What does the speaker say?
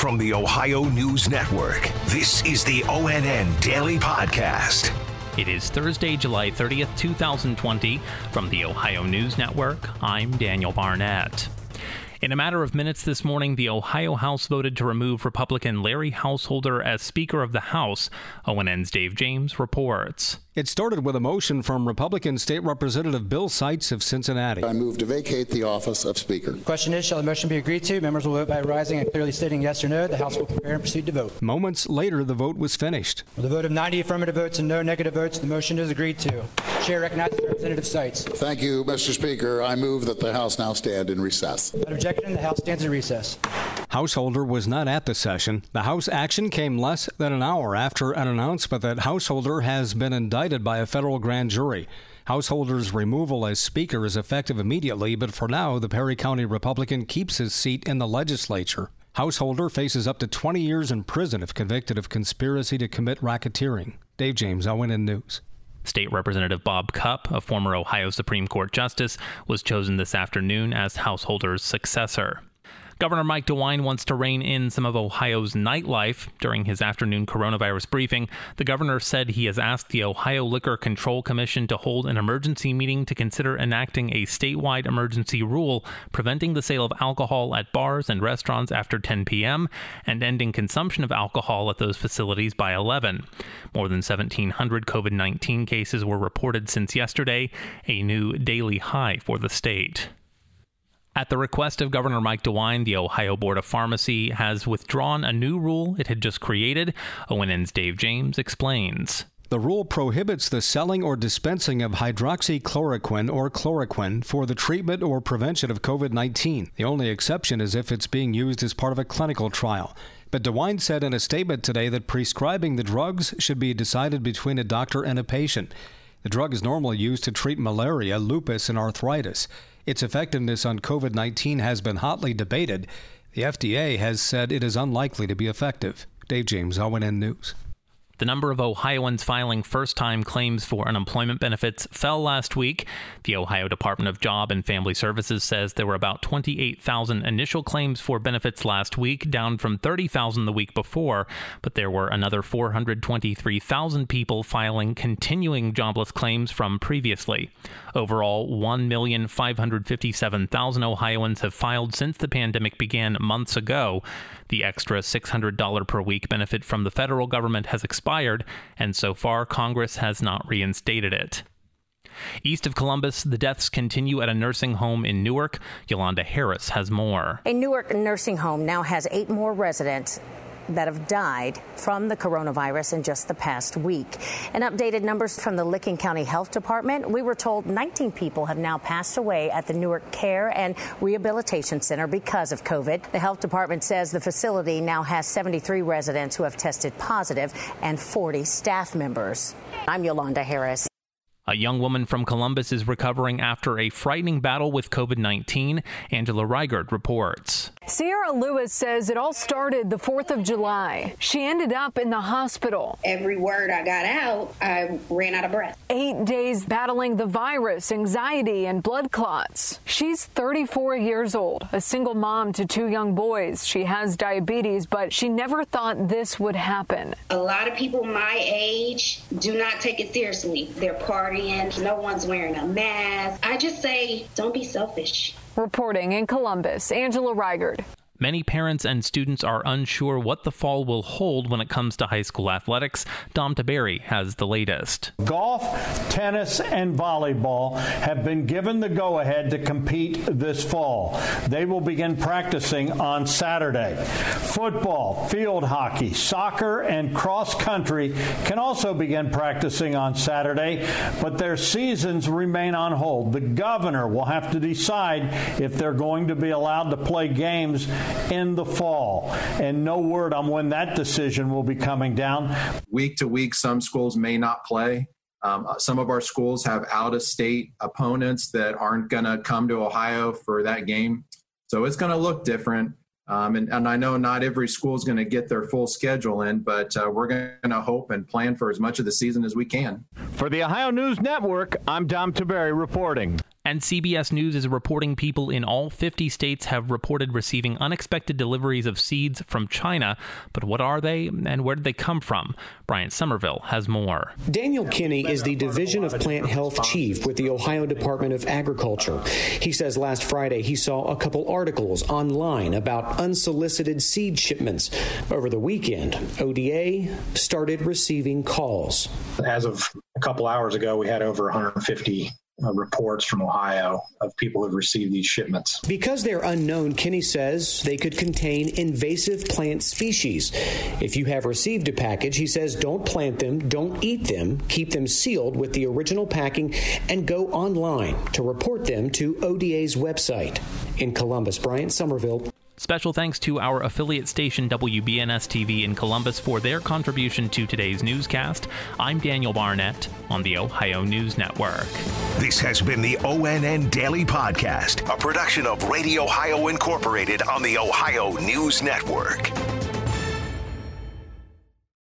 From the Ohio News Network, this is the ONN Daily Podcast. It is Thursday, July 30th, 2020. From the Ohio News Network, I'm Daniel Barnett. In a matter of minutes this morning, the Ohio House voted to remove Republican Larry Householder as Speaker of the House. ONN's Dave James reports. It started with a motion from Republican State Representative Bill Seitz of Cincinnati. I move to vacate the office of Speaker. Question is, shall the motion be agreed to? Members will vote by rising and clearly stating yes or no. The House will prepare and proceed to vote. Moments later, the vote was finished. With a vote of 90 affirmative votes and no negative votes, the motion is agreed to. Chair recognizes Representative Seitz. Thank you, Mr. Speaker. I move that the House now stand in recess. Without objection, the House stands in recess. Householder was not at the session. The House action came less than an hour after an announcement that Householder has been indicted by a federal grand jury. Householder's removal as Speaker is effective immediately, but for now, the Perry County Republican keeps his seat in the legislature. Householder faces up to 20 years in prison if convicted of conspiracy to commit racketeering. Dave James, ONN News. State Representative Bob Cupp, a former Ohio Supreme Court justice, was chosen this afternoon as Householder's successor. Governor Mike DeWine wants to rein in some of Ohio's nightlife. During his afternoon coronavirus briefing, the governor said he has asked the Ohio Liquor Control Commission to hold an emergency meeting to consider enacting a statewide emergency rule preventing the sale of alcohol at bars and restaurants after 10 p.m. and ending consumption of alcohol at those facilities by 11. More than 1,700 COVID-19 cases were reported since yesterday, a new daily high for the state. At the request of Governor Mike DeWine, the Ohio Board of Pharmacy has withdrawn a new rule it had just created. ONN's Dave James explains. The rule prohibits the selling or dispensing of hydroxychloroquine or chloroquine for the treatment or prevention of COVID-19. The only exception is if it's being used as part of a clinical trial. But DeWine said in a statement today that prescribing the drugs should be decided between a doctor and a patient. The drug is normally used to treat malaria, lupus, and arthritis. Its effectiveness on COVID-19 has been hotly debated. The FDA has said it is unlikely to be effective. Dave James, ONN News. The number of Ohioans filing first-time claims for unemployment benefits fell last week. The Ohio Department of Job and Family Services says there were about 28,000 initial claims for benefits last week, down from 30,000 the week before, but there were another 423,000 people filing continuing jobless claims from previously. Overall, 1,557,000 Ohioans have filed since the pandemic began months ago. The extra $600 per week benefit from the federal government has expired, and so far Congress has not reinstated it. East of Columbus, the deaths continue at a nursing home in Newark. Yolanda Harris has more. A Newark nursing home now has 8 more residents that have died from the coronavirus in just the past week. And updated numbers from the Licking County Health Department, we were told 19 people have now passed away at the Newark Care and Rehabilitation Center because of COVID. The Health Department says the facility now has 73 residents who have tested positive and 40 staff members. I'm Yolanda Harris. A young woman from Columbus is recovering after a frightening battle with COVID-19. Angela Rygart reports. Sierra Lewis says it all started the 4th of July. She ended up in the hospital. Every word I got out, I ran out of breath. 8 days battling the virus, anxiety, and blood clots. She's 34 years old, a single mom to 2 young boys. She has diabetes, but she never thought this would happen. A lot of people my age do not take it seriously. They're partying. No one's wearing a mask. I just say, don't be selfish. Reporting in Columbus, Angela Rygart. Many parents and students are unsure what the fall will hold when it comes to high school athletics. Dom Tiberi has the latest. Golf, tennis, and volleyball have been given the go-ahead to compete this fall. They will begin practicing on Saturday. Football, field hockey, soccer, and cross country can also begin practicing on Saturday, but their seasons remain on hold. The governor will have to decide if they're going to be allowed to play games in the fall, and no word on when that decision will be coming down. Week to week, some schools may not play. Some of our schools have out-of-state opponents that aren't going to come to Ohio for that game. So it's going to look different. And I know not every school is going to get their full schedule in, but we're going to hope and plan for as much of the season as we can. For the Ohio News Network, I'm Dom Tiberi reporting. And CBS News is reporting people in all 50 states have reported receiving unexpected deliveries of seeds from China. But what are they and where did they come from? Bryant Somerville has more. Daniel Kinney is the Division of Plant Health Chief with the Ohio Department of Agriculture. He says last Friday he saw a couple articles online about unsolicited seed shipments. Over the weekend, ODA started receiving calls. As of a couple hours ago, we had over 150 reports from Ohio of people who've received these shipments. Because they're unknown, Kinney says they could contain invasive plant species. If you have received a package, he says, don't plant them, don't eat them, keep them sealed with the original packing, and go online to report them to ODA's website. In Columbus, Bryant Somerville. Special thanks to our affiliate station WBNS-TV in Columbus for their contribution to today's newscast. I'm Daniel Barnett on the Ohio News Network. This has been the ONN Daily Podcast, a production of Radio Ohio Incorporated on the Ohio News Network.